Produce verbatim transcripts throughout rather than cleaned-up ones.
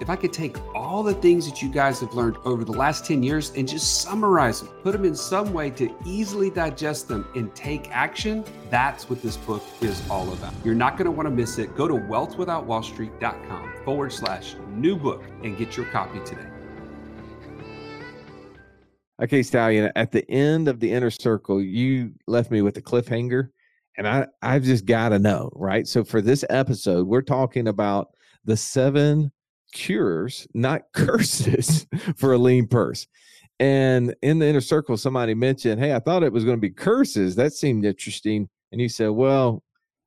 if I could take all the things that you guys have learned over the last ten years and just summarize them, put them in some way to easily digest them and take action, that's what this book is all about. You're not going to want to miss it. Go to wealthwithoutwallstreet.com forward slash new book and get your copy today. Okay, Stallion, at the end of the inner circle, you left me with a cliffhanger, and I, I've just got to know, right? So for this episode, we're talking about the seven cures, not curses, for a lean purse. And in the inner circle, somebody mentioned, hey, I thought it was going to be curses. That seemed interesting. And you said, well,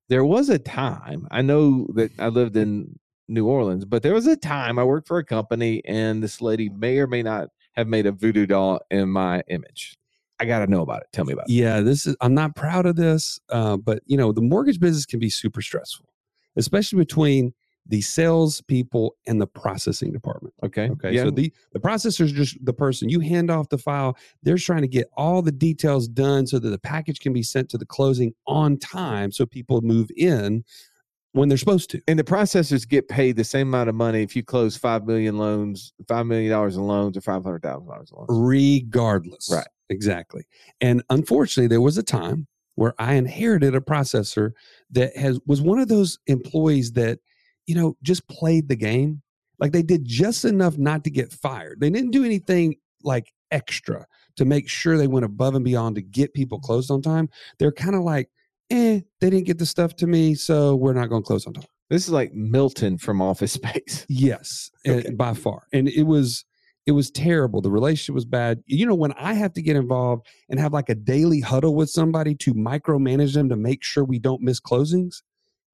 there was a time. I know that I lived in New Orleans, but there was a time I worked for a company and this lady may or may not have made a voodoo doll in my image. I got to know about it. Tell me about it. Yeah, this is, I'm not proud of this, uh, but you know, the mortgage business can be super stressful, especially between the sales people and the processing department. Okay. Okay. Yeah. So the, the processor is just the person you hand off the file. They're trying to get all the details done so that the package can be sent to the closing on time. So people move in when they're supposed to. And the processors get paid the same amount of money if you close five million loans, five million dollars in loans or five hundred thousand dollars in loans. Regardless. Right. Exactly. And unfortunately, there was a time where I inherited a processor that has was one of those employees that, you know, just played the game. Like they did just enough not to get fired. They didn't do anything like extra to make sure they went above and beyond to get people closed on time. They're kind of like, eh, they didn't get the stuff to me, so we're not going to close on time. This is like Milton from Office Space. Yes, okay. By far. And it was it was terrible. The relationship was bad. You know, when I have to get involved and have like a daily huddle with somebody to micromanage them to make sure we don't miss closings,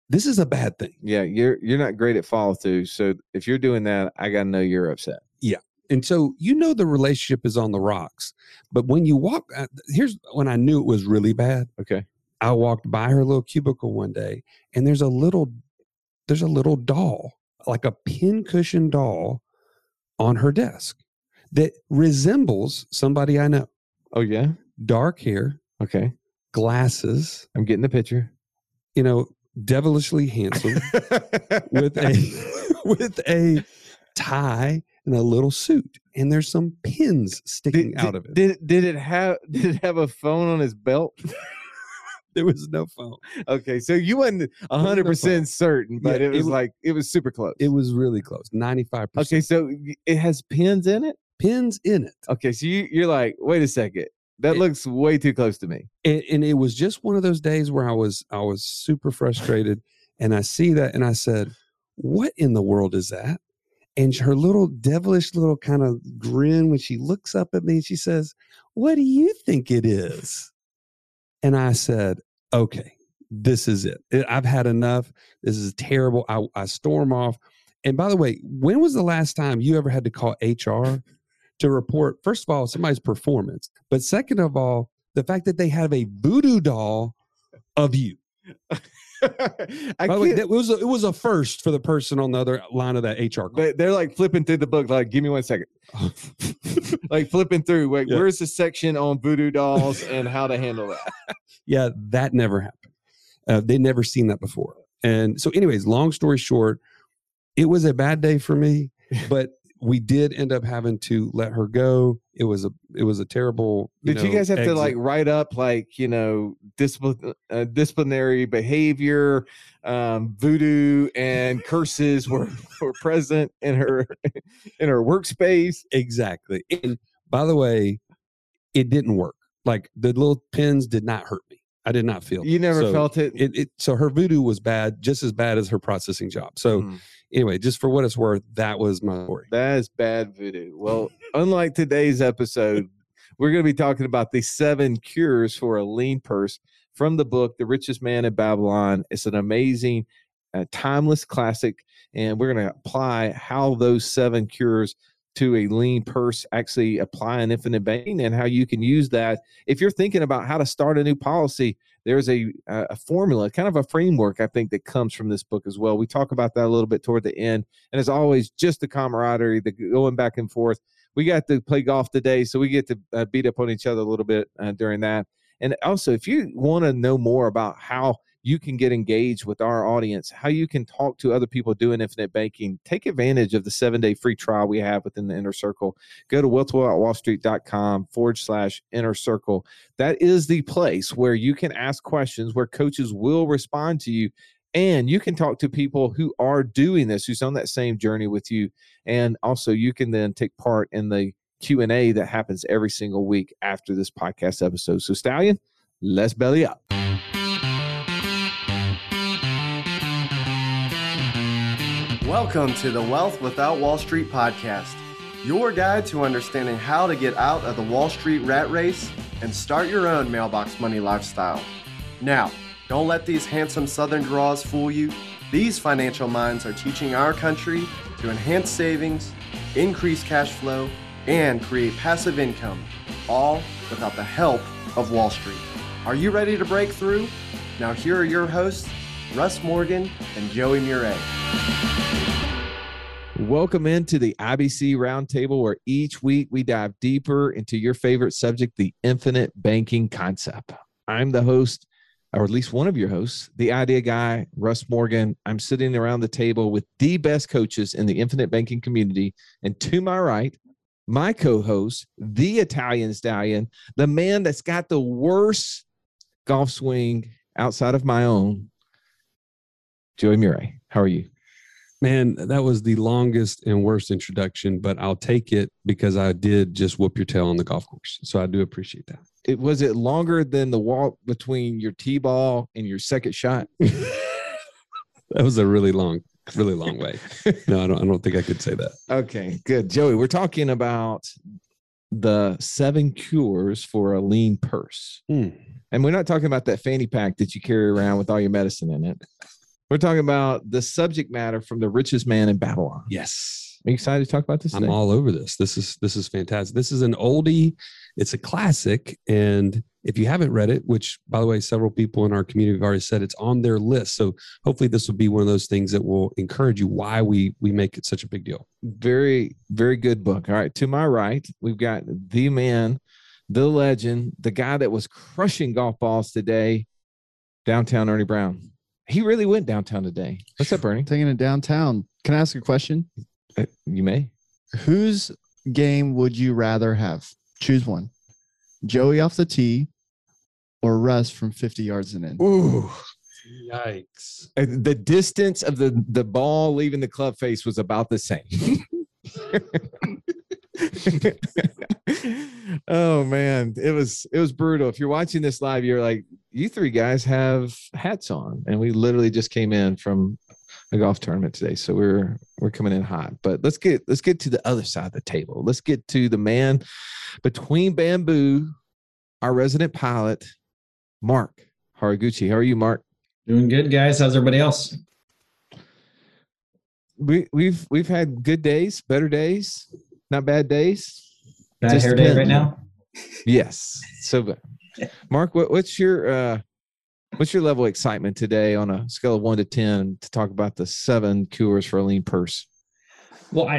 this is a bad thing. Yeah, you're you're not great at follow through. So if you're doing that, I got to know you're upset. Yeah. And so, you know, the relationship is on the rocks. But when you walk, here's when I knew it was really bad. Okay. I walked by her little cubicle one day, and there's a little, there's a little doll, like a pincushion doll, on her desk that resembles somebody I know. Oh yeah, dark hair. Okay, glasses. I'm getting the picture. You know, devilishly handsome, with a with a tie and a little suit, and there's some pins sticking did, out did, of it. Did did it have did it have a phone on his belt? There was no phone. Okay, so you wasn't one hundred percent no certain, but yeah, it was it, like, it was super close. It was really close, ninety-five percent. Okay, so it has pins in it? Pins in it. Okay, so you, you're like, wait a second. That it, looks way too close to me. And, and it was just one of those days where I was I was super frustrated, and I see that, and I said, what in the world is that? And her little devilish little kind of grin when she looks up at me, and she says, what do you think it is? And I said, okay, this is it. I've had enough. This is terrible. I, I storm off. And by the way, when was the last time you ever had to call H R to report, first of all, somebody's performance, but second of all, the fact that they have a voodoo doll of you? I by the way, that was a, it was a first for the person on the other line of that H R call. They're like flipping through the book, like, give me one second. Like flipping through, like, yeah. Where's the section on voodoo dolls and how to handle that? Yeah, that never happened. Uh, they'd never seen that before. And so anyways, long story short, it was a bad day for me, but we did end up having to let her go. It was a it was a terrible. You did know, you guys have exit. to like write up like, you know, discipl- uh, disciplinary behavior, um, voodoo and curses were, were present in her in her workspace? Exactly. And by the way, it didn't work. Like the little pins did not hurt me. I did not feel. You never so felt it? It, it? So her voodoo was bad, just as bad as her processing job. So mm. anyway, just for what it's worth, that was my story. That is bad voodoo. Well, unlike today's episode, we're going to be talking about the seven cures for a lean purse from the book, The Richest Man in Babylon. It's an amazing, uh, timeless classic, and we're going to apply how those seven cures to a lean purse, actually applying infinite banking and how you can use that. If you're thinking about how to start a new policy, there's a, a formula, kind of a framework, I think, that comes from this book as well. We talk about that a little bit toward the end. And as always, just the camaraderie, the going back and forth. We got to play golf today, so we get to uh, beat up on each other a little bit uh, during that. And also, if you want to know more about how you can get engaged with our audience, how you can talk to other people doing infinite banking, take advantage of the seven-day free trial we have within the Inner Circle. Go to wealth without wall street dot com forward slash Inner Circle. That is the place where you can ask questions, where coaches will respond to you, and you can talk to people who are doing this, who's on that same journey with you. And also, you can then take part in the Q and A that happens every single week after this podcast episode. So, Stallion, let's belly up. Welcome to the Wealth Without Wall Street podcast, your guide to understanding how to get out of the Wall Street rat race and start your own mailbox money lifestyle. Now, don't let these handsome Southern draws fool you. These financial minds are teaching our country to enhance savings, increase cash flow, and create passive income, all without the help of Wall Street. Are you ready to break through? Now here are your hosts, Russ Morgan and Joey Muré. Welcome into the I B C Round Table, where each week we dive deeper into your favorite subject, the infinite banking concept. I'm the host, or at least one of your hosts, the idea guy, Russ Morgan. I'm sitting around the table with the best coaches in the infinite banking community. And to my right, my co-host, the Italian Stallion, the man that's got the worst golf swing outside of my own, Joey Muré. How are you? Man, that was the longest and worst introduction, but I'll take it because I did just whoop your tail on the golf course. So I do appreciate that. It was it longer than the walk between your tee ball and your second shot? That was a really long, really long way. No, I don't, I don't think I could say that. Okay, good. Joey, we're talking about the seven cures for a lean purse. Hmm. And we're not talking about that fanny pack that you carry around with all your medicine in it. We're talking about the subject matter from The Richest Man in Babylon. Yes. Are you excited to talk about this today? I'm all over this. This is, this is fantastic. This is an oldie. It's a classic. And if you haven't read it, which, by the way, several people in our community have already said it's on their list. So hopefully this will be one of those things that will encourage you why we, we make it such a big deal. Very, very good book. All right. To my right, we've got the man, the legend, the guy that was crushing golf balls today, downtown Ernie Brown. He really went downtown today. What's up, Ernie? Taking it downtown. Can I ask a question? Uh, you may. Whose game would you rather have? Choose one. Joey off the tee or Russ from fifty yards and in? Ooh. Yikes. The distance of the, the ball leaving the club face was about the same. Oh man, it was it was brutal. If you're watching this live, you're like, you three guys have hats on, and we literally just came in from a golf tournament today, so we're we're coming in hot. But let's get let's get to the other side of the table. Let's get to the man between bamboo, our resident pilot, Mark Haraguchi. How are you, Mark? Doing good, guys. How's everybody else? We we've we've had good days, better days, not bad days. Bad hair day right now. Yes. So, Mark, what, what's your uh, what's your level of excitement today on a scale of one to ten to talk about the seven cures for a lean purse? Well, I,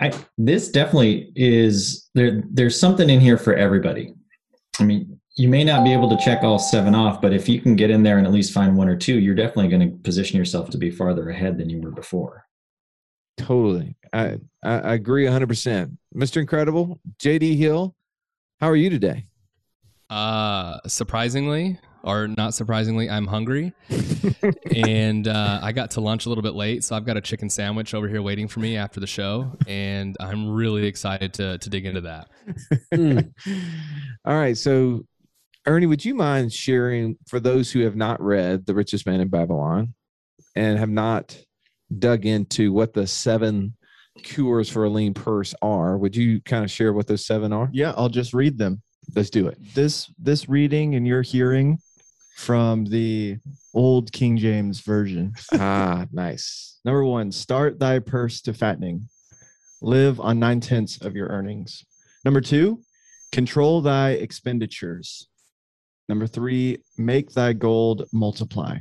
I, I this definitely is there. There's something in here for everybody. I mean, you may not be able to check all seven off, but if you can get in there and at least find one or two, you're definitely going to position yourself to be farther ahead than you were before. Totally. I, I agree one hundred percent. Mister Incredible, J D Hill, how are you today? Uh, surprisingly, or not surprisingly, I'm hungry. and uh, I got to lunch a little bit late, so I've got a chicken sandwich over here waiting for me after the show, and I'm really excited to, to dig into that. Mm. All right, so Ernie, would you mind sharing, for those who have not read The Richest Man in Babylon and have not dug into what the seven cures for a lean purse are, would you kind of share what those seven are? Yeah, I'll just read them. Let's do it. This this reading and you're hearing from the old King James Version. Ah, nice. Number one, start thy purse to fattening. Live on nine-tenths of your earnings. Number two, control thy expenditures. Number three, make thy gold multiply.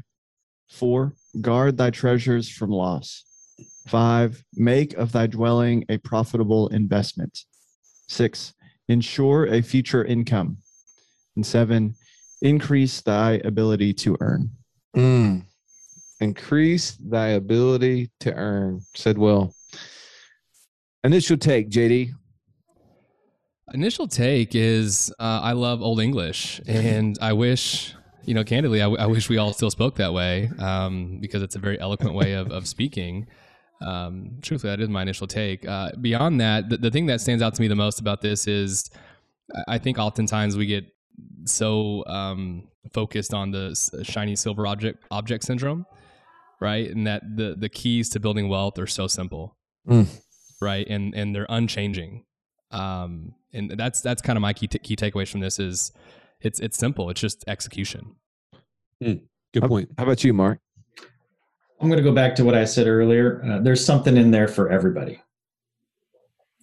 Four, guard thy treasures from loss. Five, make of thy dwelling a profitable investment. Six, ensure a future income. And seven, increase thy ability to earn. Mm. Increase thy ability to earn, said Will. Initial take, J D. Initial take is uh, I love Old English, and I wish, you know, candidly, I, w I wish we all still spoke that way, um, because it's a very eloquent way of, of speaking. Um, truthfully, that is my initial take. Uh, beyond that, the, the thing that stands out to me the most about this is I think oftentimes we get so um, focused on the shiny silver object object syndrome, right? And that the, the keys to building wealth are so simple. Mm. Right. And, and they're unchanging. Um, and that's, that's kind of my key, t key takeaways from this is it's, it's simple. It's just execution. Mm, good how, point. How about you, Mark? I'm going to go back to what I said earlier. Uh, there's something in there for everybody.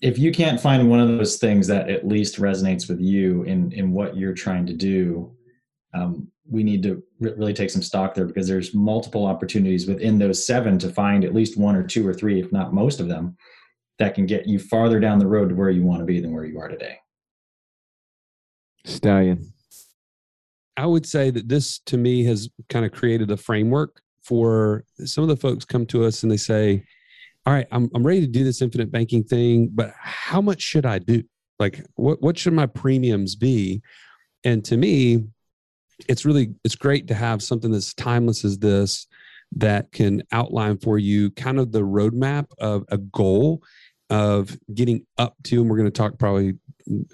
If you can't find one of those things that at least resonates with you in, in what you're trying to do, um, we need to re really take some stock there, because there's multiple opportunities within those seven to find at least one or two or three, if not most of them, that can get you farther down the road to where you want to be than where you are today. Stallion. I would say that this to me has kind of created a framework for some of the folks come to us and they say, all right, I'm, I'm ready to do this infinite banking thing, but how much should I do? Like what, what should my premiums be? And to me, it's really, it's great to have something that's timeless as this that can outline for you kind of the roadmap of a goal of getting up to, and we're going to talk probably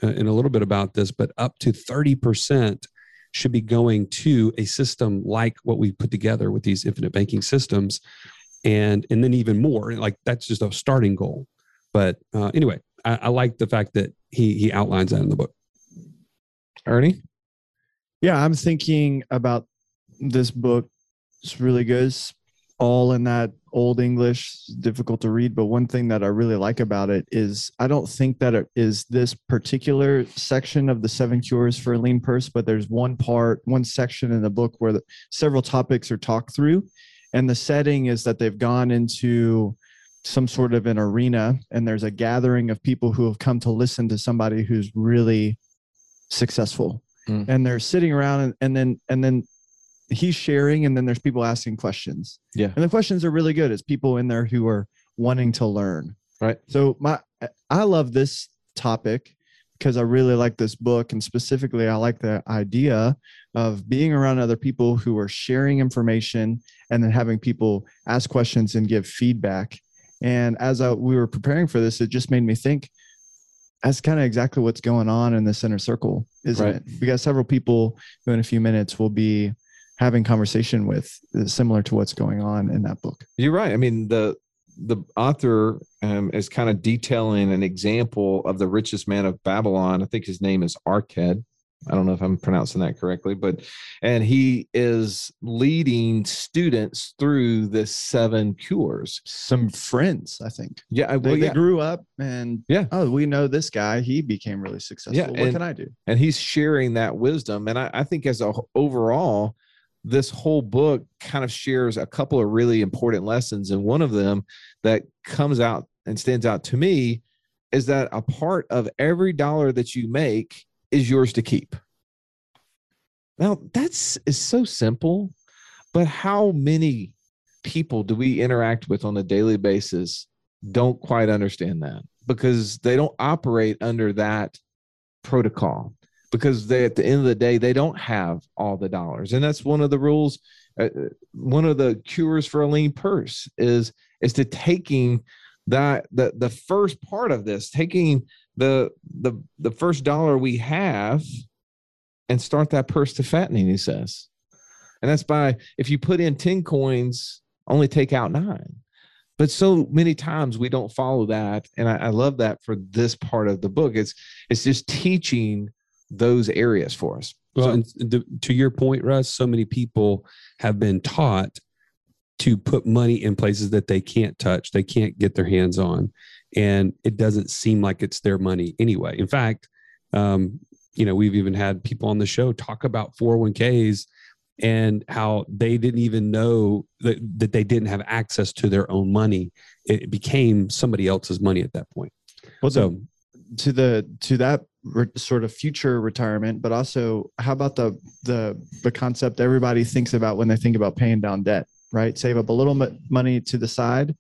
in a little bit about this, but up to thirty percent should be going to a system like what we put together with these infinite banking systems. And, and then even more, like that's just a starting goal. But uh, anyway, I, I like the fact that he, he outlines that in the book. Ernie? Yeah, I'm thinking about this book. It's really good. It's all in that Old English, difficult to read. But one thing that I really like about it is I don't think that it is this particular section of the seven cures for a lean purse, but there's one part, one section in the book where the, several topics are talked through. And the setting is that they've gone into some sort of an arena, and there's a gathering of people who have come to listen to somebody who's really successful. Mm. And they're sitting around and, and then, and then, he's sharing, and then there's people asking questions. Yeah. And the questions are really good. It's people in there who are wanting to learn. Right. So my, I love this topic because I really like this book. And specifically, I like the idea of being around other people who are sharing information and then having people ask questions and give feedback. And as I, we were preparing for this, it just made me think that's kind of exactly what's going on in this inner circle, isn't right. it? We got several people who in a few minutes will be having conversation with similar to what's going on in that book. You're right. I mean, the, the author um, is kind of detailing an example of the richest man of Babylon. I think his name is Arkad. I don't know if I'm pronouncing that correctly, but, and he is leading students through the seven cures. Some friends, I think. Yeah. Well, they, yeah. they grew up and yeah. Oh, we know this guy, he became really successful. Yeah, what and, can I do? And he's sharing that wisdom. And I, I think as a overall, this whole book kind of shares a couple of really important lessons. And one of them that comes out and stands out to me is that a part of every dollar that you make is yours to keep. Now that's is so simple, but how many people do we interact with on a daily basis don't quite understand that because they don't operate under that protocol? Because they, at the end of the day, they don't have all the dollars. And that's one of the rules. Uh, one of the cures for a lean purse is, is to taking that, the, the first part of this, taking the, the, the first dollar we have and start that purse to fattening, he says. And that's by, if you put in ten coins, only take out nine. But so many times we don't follow that. And I, I love that for this part of the book. It's, it's just teaching those areas for us. Well, so, and to, to your point, Russ, so many people have been taught to put money in places that they can't touch, they can't get their hands on, and it doesn't seem like it's their money anyway. In fact, um, you know, we've even had people on the show talk about four oh one Ks and how they didn't even know that, that they didn't have access to their own money. It became somebody else's money at that point. Well, so to the to that re- sort of future retirement, but also how about the the the concept everybody thinks about when they think about paying down debt, right? Save up a little m- money to the side,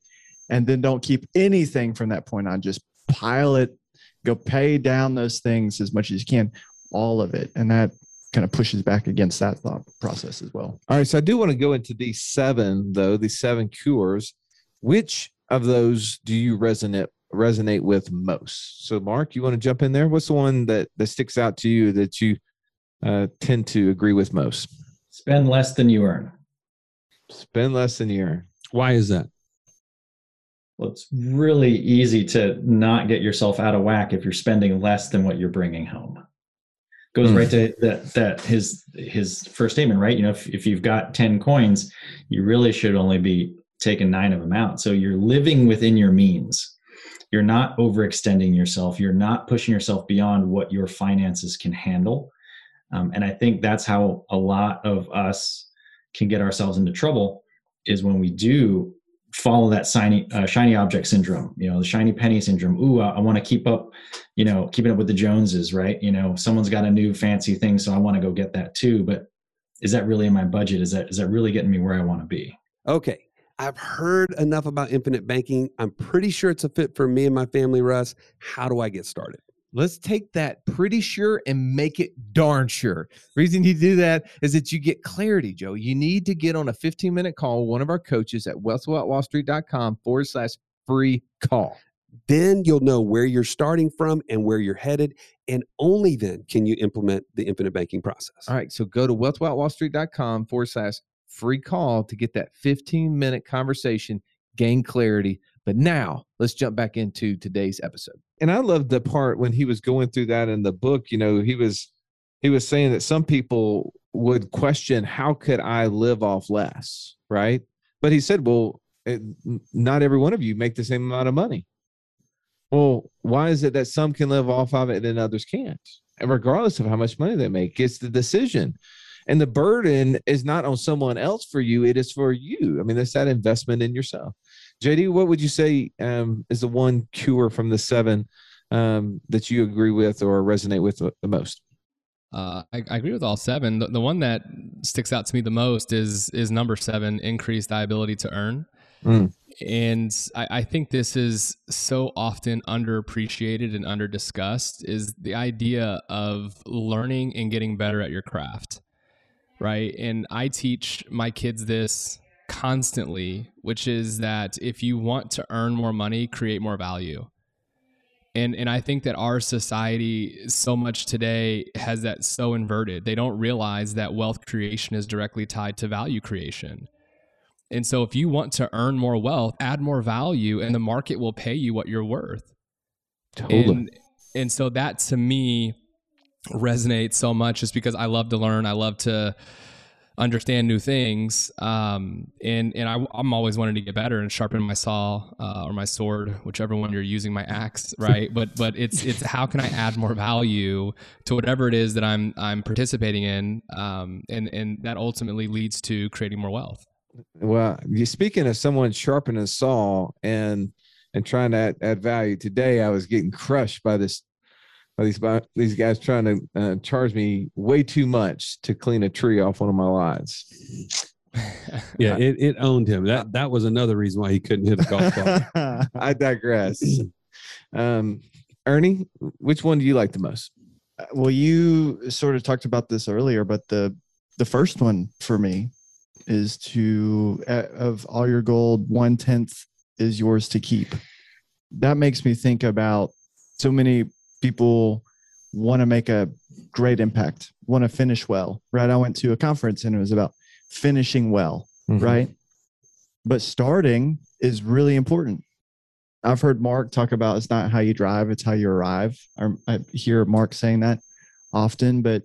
and then don't keep anything from that point on. Just pile it, go pay down those things as much as you can, all of it, and that kind of pushes back against that thought process as well. All right. So I do want to go into these seven though, these seven cures. Which of those do you resonate resonate with most? So Mark, you want to jump in there? What's the one that, that sticks out to you that you uh, tend to agree with most? Spend less than you earn. Spend less than you earn. Why is that? Well, it's really easy to not get yourself out of whack if you're spending less than what you're bringing home. Goes right to that, that his his first statement, right? You know, if, if you've got ten coins, you really should only be taking nine of them out. So you're living within your means. You're not overextending yourself. You're not pushing yourself beyond what your finances can handle. Um, and I think that's how a lot of us can get ourselves into trouble, is when we do follow that shiny, uh, shiny object syndrome, you know, the shiny penny syndrome. Ooh, I, I want to keep up, you know, keeping up with the Joneses, right? You know, someone's got a new fancy thing, so I want to go get that too. But is that really in my budget? Is that, is that really getting me where I want to be? Okay. I've heard enough about infinite banking. I'm pretty sure it's a fit for me and my family, Russ. How do I get started? Let's take that pretty sure and make it darn sure. The reason you do that is that you get clarity, Joe. You need to get on a fifteen minute call, one of our coaches at wealthwithoutwallstreet.com forward slash free call. Then you'll know where you're starting from and where you're headed. And only then can you implement the infinite banking process. All right. So go to wealthwithoutwallstreet.com forward slash free call to get that fifteen minute conversation, gain clarity. But now let's jump back into today's episode. And I love the part when he was going through that in the book, you know, he was, he was saying that some people would question, how could I live off less? Right. But he said, well, it, not every one of you make the same amount of money. Well, why is it that some can live off of it and others can't? And regardless of how much money they make, it's the decision. And the burden is not on someone else for you. It is for you. I mean, that's that investment in yourself. J D, what would you say um, is the one cure from the seven um, that you agree with or resonate with the most? Uh, I, I agree with all seven. The, the one that sticks out to me the most is is number seven, increased ability to earn. Mm. And I, I think this is so often underappreciated and underdiscussed, is the idea of learning and getting better at your craft. Right. And I teach my kids this constantly, which is that if you want to earn more money, create more value. And and I think that our society so much today has that so inverted. They don't realize that wealth creation is directly tied to value creation. And so if you want to earn more wealth, add more value, and the market will pay you what you're worth. Totally. And, and so that to me resonate so much, is because I love to learn. I love to understand new things. Um, and, and I, I'm always wanting to get better and sharpen my saw uh, or my sword, whichever one you're using, my axe. Right. But, but it's, it's how can I add more value to whatever it is that I'm, I'm participating in. Um, and, and that ultimately leads to creating more wealth. Well, you're speaking of someone sharpening a saw and, and trying to add, add value. Today, I was getting crushed by this These, these guys trying to uh, charge me way too much to clean a tree off one of my lines. Yeah, it, it owned him. That that was another reason why he couldn't hit a golf ball. I digress. Um, Ernie, which one do you like the most? Well, you sort of talked about this earlier, but the the first one for me is to, of all your gold, one tenth is yours to keep. That makes me think about so many people want to make a great impact, want to finish well, right? I went to a conference and it was about finishing well, mm-hmm. right? But starting is really important. I've heard Mark talk about it's not how you drive, it's how you arrive. I hear Mark saying that often, but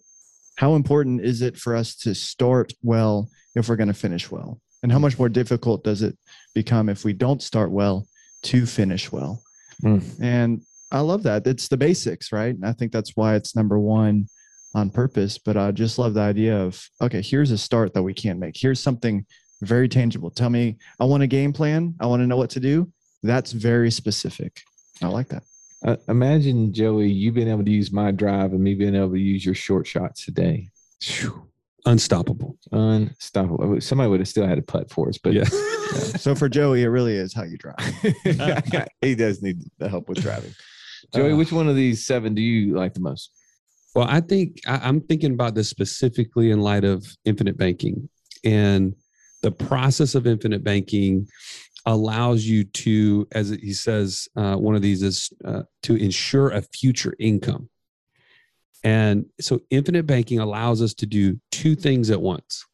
how important is it for us to start well if we're going to finish well? And how much more difficult does it become if we don't start well to finish well? Mm. And I love that. It's the basics, right? And I think that's why it's number one on purpose. But I just love the idea of, okay, here's a start that we can make. Here's something very tangible. Tell me, I want a game plan. I want to know what to do. That's very specific. I like that. Uh, imagine, Joey, you being able to use my drive and me being able to use your short shots today. Whew. Unstoppable. Unstoppable. Somebody would have still had a putt for us, but yeah. Yeah. So for Joey, it really is how you drive. He does need the help with driving. Joey, uh, which one of these seven do you like the most? Well, I think I, I'm thinking about this specifically in light of infinite banking, and the process of infinite banking allows you to, as he says, uh, one of these is uh, to ensure a future income. And so infinite banking allows us to do two things at once.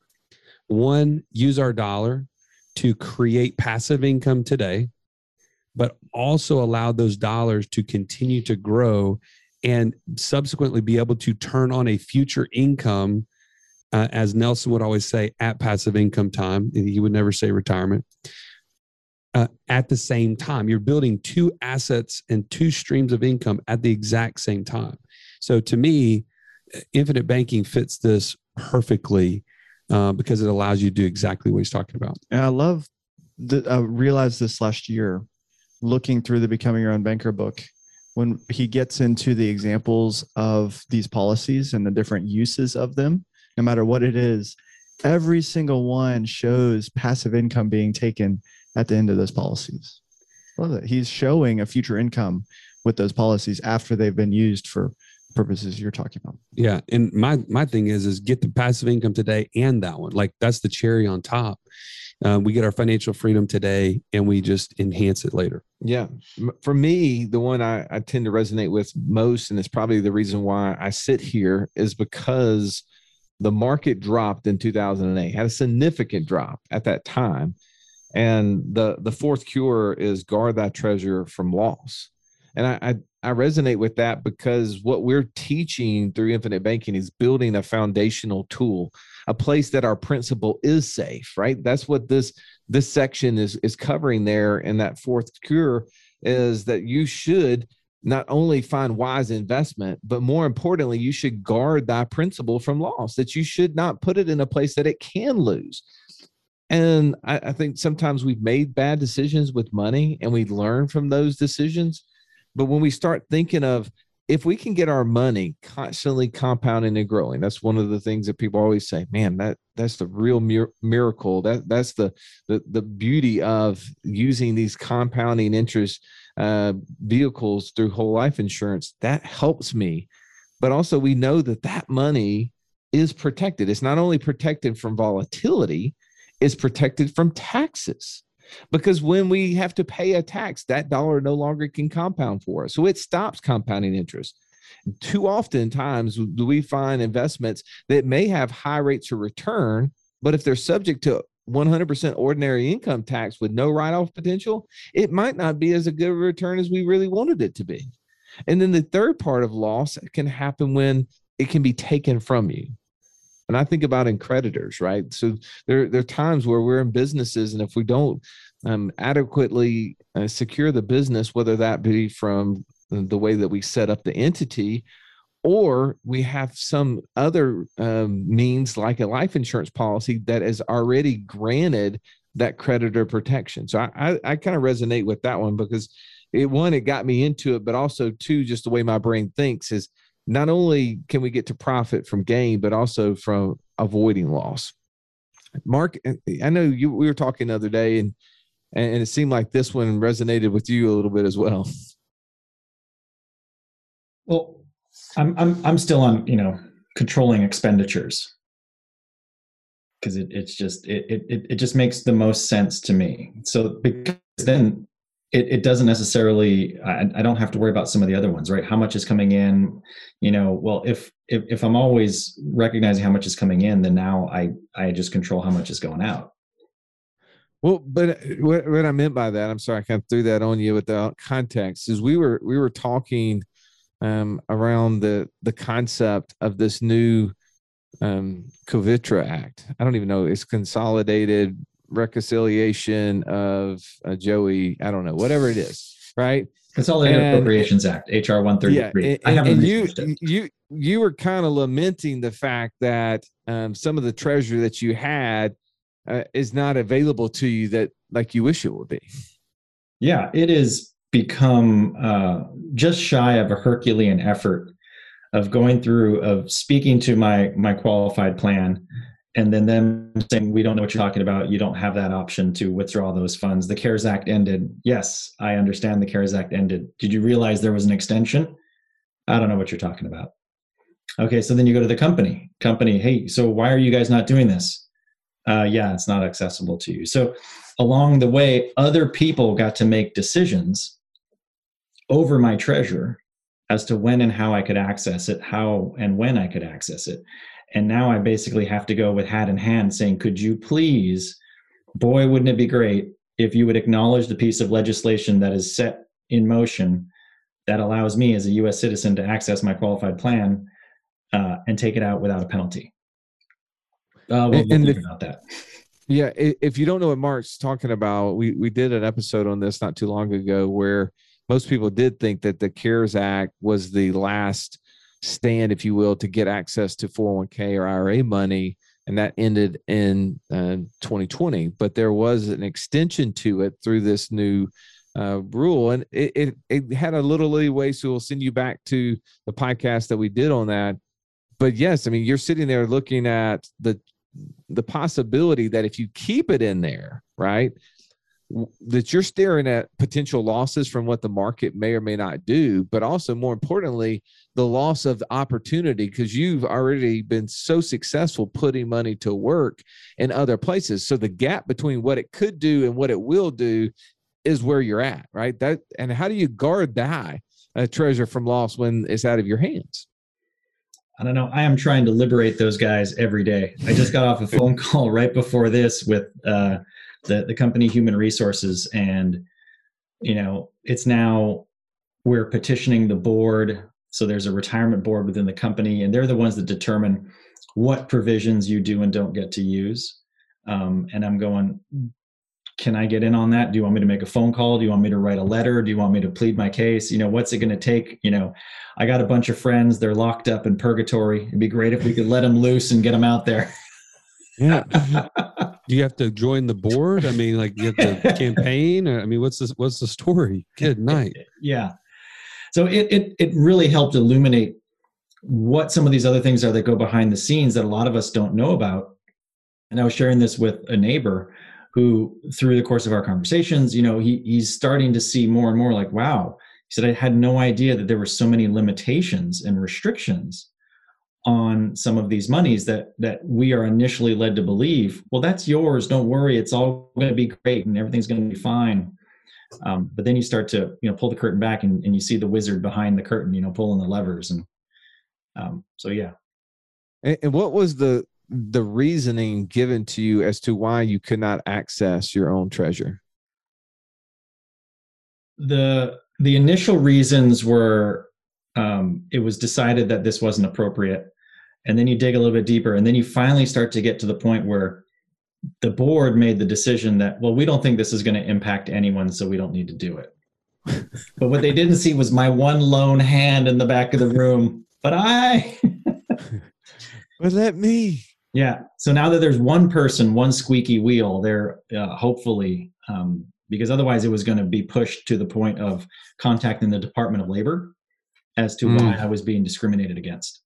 One, use our dollar to create passive income today, but also allow those dollars to continue to grow and subsequently be able to turn on a future income, uh, as Nelson would always say, at passive income time. He would never say retirement. Uh, at the same time, you're building two assets and two streams of income at the exact same time. So to me, infinite banking fits this perfectly uh, because it allows you to do exactly what he's talking about. And I love that. I realized this last year, looking through the Becoming Your Own Banker book, when he gets into the examples of these policies and the different uses of them, no matter what it is, every single one shows passive income being taken at the end of those policies. Love that. He's showing a future income with those policies after they've been used for purposes you're talking about. Yeah. And my, my thing is, is get the passive income today and that one. Like, that's the cherry on top. Um, we get our financial freedom today and we just enhance it later. Yeah. For me, the one I, I tend to resonate with most, and it's probably the reason why I sit here, is because the market dropped in two thousand eight, had a significant drop at that time. And the, the fourth cure is guard thy treasure from loss. And I, I I resonate with that because what we're teaching through infinite banking is building a foundational tool, a place that our principal is safe, right? That's what this, this section is, is covering there. And that fourth cure is that you should not only find wise investment, but more importantly, you should guard thy principal from loss, that you should not put it in a place that it can lose. And I, I think sometimes we've made bad decisions with money and we learn from those decisions. But when we start thinking of, if we can get our money constantly compounding and growing, that's one of the things that people always say, man, that that's the real mir- miracle. That that's the, the, the beauty of using these compounding interest uh, vehicles through whole life insurance. That helps me. But also we know that that money is protected. It's not only protected from volatility, it's protected from taxes. Because when we have to pay a tax, that dollar no longer can compound for us. So it stops compounding interest. Too often times do we find investments that may have high rates of return, but if they're subject to one hundred percent ordinary income tax with no write-off potential, it might not be as a good return as we really wanted it to be. And then the third part of loss can happen when it can be taken from you. And I think about in creditors, right? So there, there are times where we're in businesses, and if we don't um, adequately uh, secure the business, whether that be from the way that we set up the entity, or we have some other um, means like a life insurance policy that is already granted that creditor protection. So I, I, I kind of resonate with that one because it, one, it got me into it, but also two, just the way my brain thinks is, not only can we get to profit from gain, but also from avoiding loss. Mark, I know you, we were talking the other day, and, and it seemed like this one resonated with you a little bit as well. Well, I'm, I'm, I'm still on, you know, controlling expenditures. Cause it, it's just, it, it, it just makes the most sense to me. So because then It, it doesn't necessarily, I, I don't have to worry about some of the other ones, right? How much is coming in, you know, well, if, if, if I'm always recognizing how much is coming in, then now I, I just control how much is going out. Well, but what, what I meant by that, I'm sorry, I kind of threw that on you without context, is we were, we were talking um, around the, the concept of this new um, Covitra Act. I don't even know, it's consolidated reconciliation of uh, Joey, I don't know, whatever it is, right? Consolidated Appropriations Act, H R one thirty-three. Yeah, and, I haven't and you, it. you, you were kind of lamenting the fact that um, some of the treasure that you had uh, is not available to you that like you wish it would be. Yeah, it has become uh, just shy of a Herculean effort of going through, of speaking to my my qualified plan, and then them saying, we don't know what you're talking about. You don't have that option to withdraw those funds. The CARES Act ended. Yes, I understand the CARES Act ended. Did you realize there was an extension? I don't know what you're talking about. Okay, so then you go to the company. Company, hey, so why are you guys not doing this? Uh, yeah, it's not accessible to you. So along the way, other people got to make decisions over my treasure as to when and how I could access it, how and when I could access it. And now I basically have to go with hat in hand saying, could you please, boy, wouldn't it be great if you would acknowledge the piece of legislation that is set in motion that allows me as a U S citizen to access my qualified plan uh, and take it out without a penalty. Uh, we'll and, and if, about that. Yeah, if you don't know what Mark's talking about, we, we did an episode on this not too long ago where most people did think that the CARES Act was the last stand, if you will, to get access to four oh one K or I R A money, and that ended in uh, twenty twenty. But there was an extension to it through this new uh, rule, and it, it it had a little leeway. So we'll send you back to the podcast that we did on that. But yes, I mean, you're sitting there looking at the the possibility that if you keep it in there, right, that you're staring at potential losses from what the market may or may not do, but also more importantly, the loss of the opportunity, because you've already been so successful putting money to work in other places. So the gap between what it could do and what it will do is where you're at, right? That, and how do you guard that uh, treasure from loss when it's out of your hands? I don't know. I am trying to liberate those guys every day. I just got off a phone call right before this with uh, the, the company Human Resources. And, you know, it's now we're petitioning the board. So there's a retirement board within the company, and they're the ones that determine what provisions you do and don't get to use. Um, and I'm going, can I get in on that? Do you want me to make a phone call? Do you want me to write a letter? Do you want me to plead my case? You know, what's it going to take? You know, I got a bunch of friends. They're locked up in purgatory. It'd be great if we could let them loose and get them out there. Yeah. Do you have to join the board? I mean, like, you have to campaign? I mean, what's this, what's the story? Good night. Yeah. So it, it, it really helped illuminate what some of these other things are that go behind the scenes that a lot of us don't know about. And I was sharing this with a neighbor who, through the course of our conversations, you know, he he's starting to see more and more like, wow, he said, I had no idea that there were so many limitations and restrictions on some of these monies that that we are initially led to believe, well, that's yours, don't worry, it's all going to be great and everything's going to be fine. Um, but then you start to, you know, pull the curtain back and, and you see the wizard behind the curtain, you know, pulling the levers. And um, so, yeah. And, and what was the, the reasoning given to you as to why you could not access your own treasure? The, the initial reasons were, um, it was decided that this wasn't appropriate. And then you dig a little bit deeper, and then you finally start to get to the point where the board made the decision that, well, we don't think this is going to impact anyone, so we don't need to do it. But what they didn't see was my one lone hand in the back of the room. But I... but let me... Yeah. So now that there's one person, one squeaky wheel there, uh, hopefully, um, because otherwise it was going to be pushed to the point of contacting the Department of Labor as to mm. why I was being discriminated against.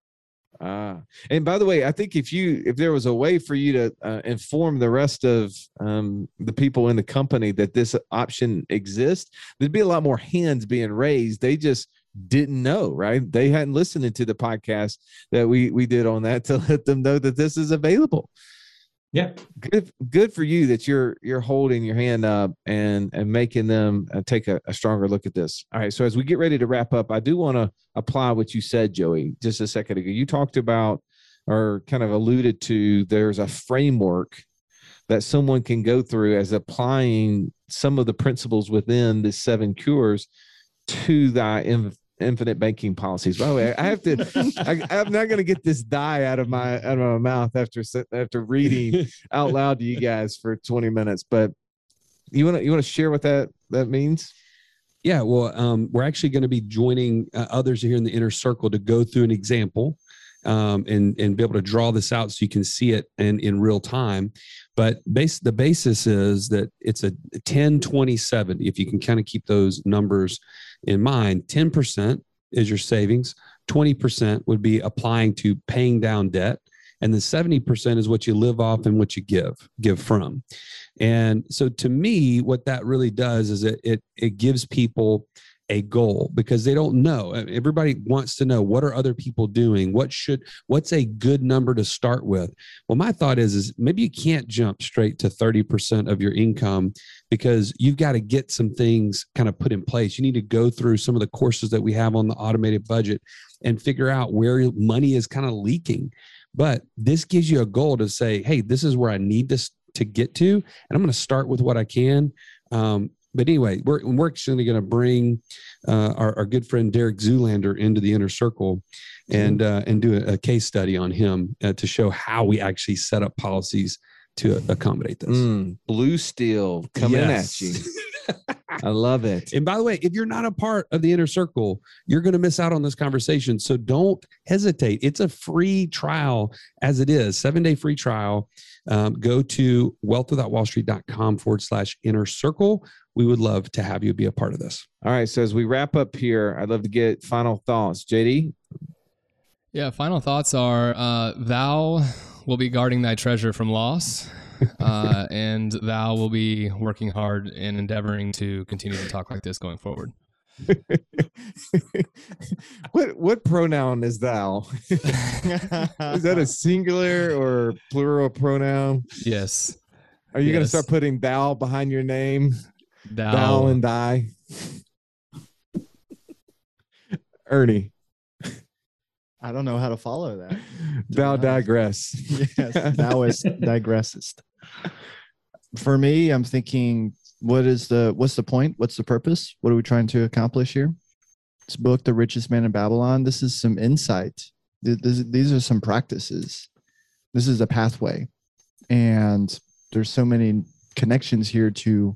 Ah, and by the way, I think if you, if there was a way for you to uh, inform the rest of um, the people in the company that this option exists, there'd be a lot more hands being raised. They just didn't know, right? They hadn't listened to the podcast that we we did on that to let them know that this is available. Yeah, good good for you that you're you're holding your hand up and and making them take a, a stronger look at this. All right, so as we get ready to wrap up, I do want to apply what you said, Joey, just a second ago. You talked about, or kind of alluded to, there's a framework that someone can go through as applying some of the principles within the seven cures to thy infinite banking policies. By the way, I have to, I, I'm not going to get this die out of my, out of my mouth after, after reading out loud to you guys for twenty minutes, but you want to, you want to share what that, that means? Yeah. Well, um, we're actually going to be joining uh, others here in the inner circle to go through an example um, and, and be able to draw this out so you can see it in, in real time. But base, the basis is that it's a ten, twenty, seventy. If you can kind of keep those numbers in mind, ten percent is your savings, twenty percent would be applying to paying down debt, and then seventy percent is what you live off and what you give, give from. And so to me, what that really does is it, it, it gives people a goal, because they don't know. Everybody wants to know, what are other people doing? What should, what's a good number to start with? Well, my thought is, is maybe you can't jump straight to thirty percent of your income, because you've got to get some things kind of put in place. You need to go through some of the courses that we have on the automated budget and figure out where your money is kind of leaking. But this gives you a goal to say, hey, this is where I need this to get to, and I'm going to start with what I can. Um, but anyway, we're, we're actually going to bring uh, our, our good friend Derek Zoolander into the inner circle and, uh, and do a, a case study on him uh, to show how we actually set up policies to accommodate this. Mm, blue steel coming yes. at you. I love it. And by the way, if you're not a part of the inner circle, you're going to miss out on this conversation. So don't hesitate. It's a free trial as it is, seven day free trial. Um, go to wealthwithoutwallstreet.com forward slash inner circle. We would love to have you be a part of this. All right. So as we wrap up here, I'd love to get final thoughts. J D? Yeah. Final thoughts are, uh, thou will be guarding thy treasure from loss. Uh, and thou will be working hard and endeavoring to continue to talk like this going forward. What what pronoun is thou? Is that a singular or plural pronoun? Yes. Are you yes. going to start putting thou behind your name? Thou, thou and thy. Ernie. I don't know how to follow that. Thou digress. Yes, thou is digressest. For me, I'm thinking, what is the, what's the point? What's the purpose? What are we trying to accomplish here? This book, The Richest Man in Babylon, this is some insight. This, these are some practices. This is a pathway. And there's so many connections here to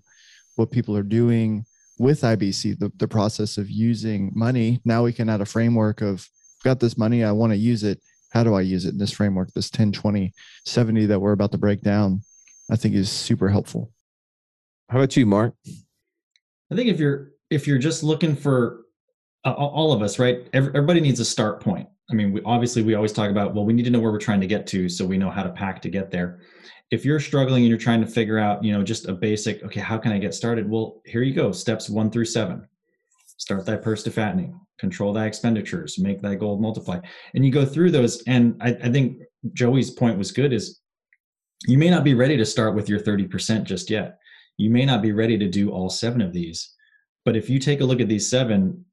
what people are doing with I B C, the, the process of using money. Now we can add a framework of, got this money, I want to use it. How do I use it in this framework? This ten, twenty, seventy that we're about to break down, I think is super helpful. How about you, Mark? I think if you're, if you're just looking for uh, all of us, right? Every, everybody needs a start point. I mean, we, obviously we always talk about, well, we need to know where we're trying to get to so we know how to pack to get there. If you're struggling and you're trying to figure out, you know, just a basic, okay, how can I get started? Well, here you go. Steps one through seven. Start thy purse to fattening. Control thy expenditures, make thy gold multiply. And you go through those. And I, I think Joey's point was good, is you may not be ready to start with your thirty percent just yet. You may not be ready to do all seven of these, but if you take a look at these seven,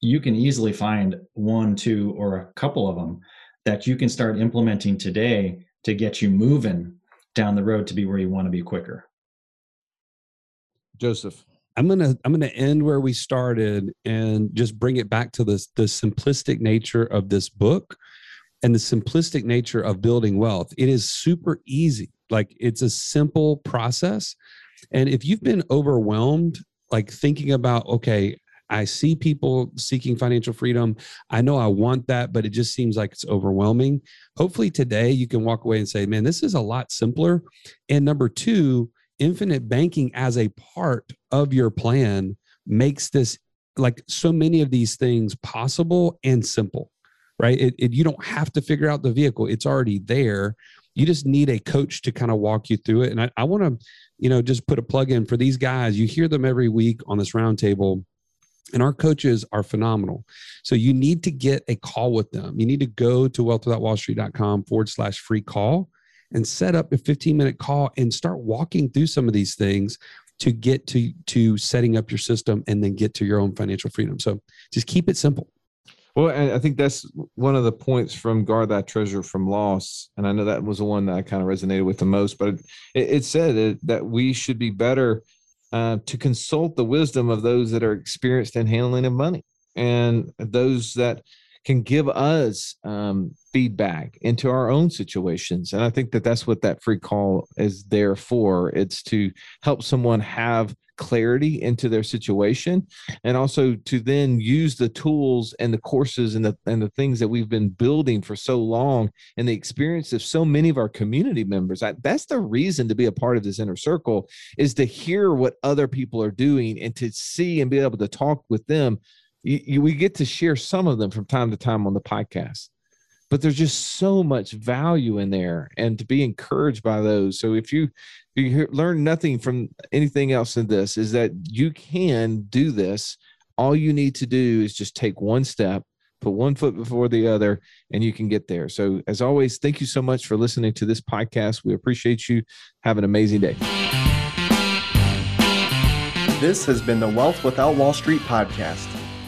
you can easily find one, two, or a couple of them that you can start implementing today to get you moving down the road to be where you want to be quicker. Joseph. I'm going to, I'm going to end where we started and just bring it back to this, the simplistic nature of this book and the simplistic nature of building wealth. It is super easy. Like, it's a simple process. And if you've been overwhelmed, like thinking about, okay, I see people seeking financial freedom. I know I want that, but it just seems like it's overwhelming. Hopefully today you can walk away and say, man, this is a lot simpler. And number two, infinite banking as a part of your plan makes this, like, so many of these things possible and simple, right? It, it, you don't have to figure out the vehicle. It's already there. You just need a coach to kind of walk you through it. And I, I want to, you know, just put a plug in for these guys. You hear them every week on this round table. And our coaches are phenomenal. So you need to get a call with them. You need to go to wealthwithoutwallstreet.com forward slash free call. And set up a fifteen minute call and start walking through some of these things to get to, to setting up your system and then get to your own financial freedom. So just keep it simple. Well, and I think that's one of the points from Guard Thy Treasure from Loss. And I know that was the one that I kind of resonated with the most, but it, it said that we should be better uh, to consult the wisdom of those that are experienced in handling of money. and those that can give us um, feedback into our own situations. And I think that that's what that free call is there for. It's to help someone have clarity into their situation, and also to then use the tools and the courses and the, and the things that we've been building for so long and the experience of so many of our community members. I, that's the reason to be a part of this inner circle, is to hear what other people are doing and to see and be able to talk with them. You, you, we get to share some of them from time to time on the podcast, but there's just so much value in there and to be encouraged by those. So if you, if you learn nothing from anything else in this, is that you can do this. All you need to do is just take one step, put one foot before the other, and you can get there. So as always, thank you so much for listening to this podcast. We appreciate you. Have an amazing day. This has been the Wealth Without Wall Street podcast.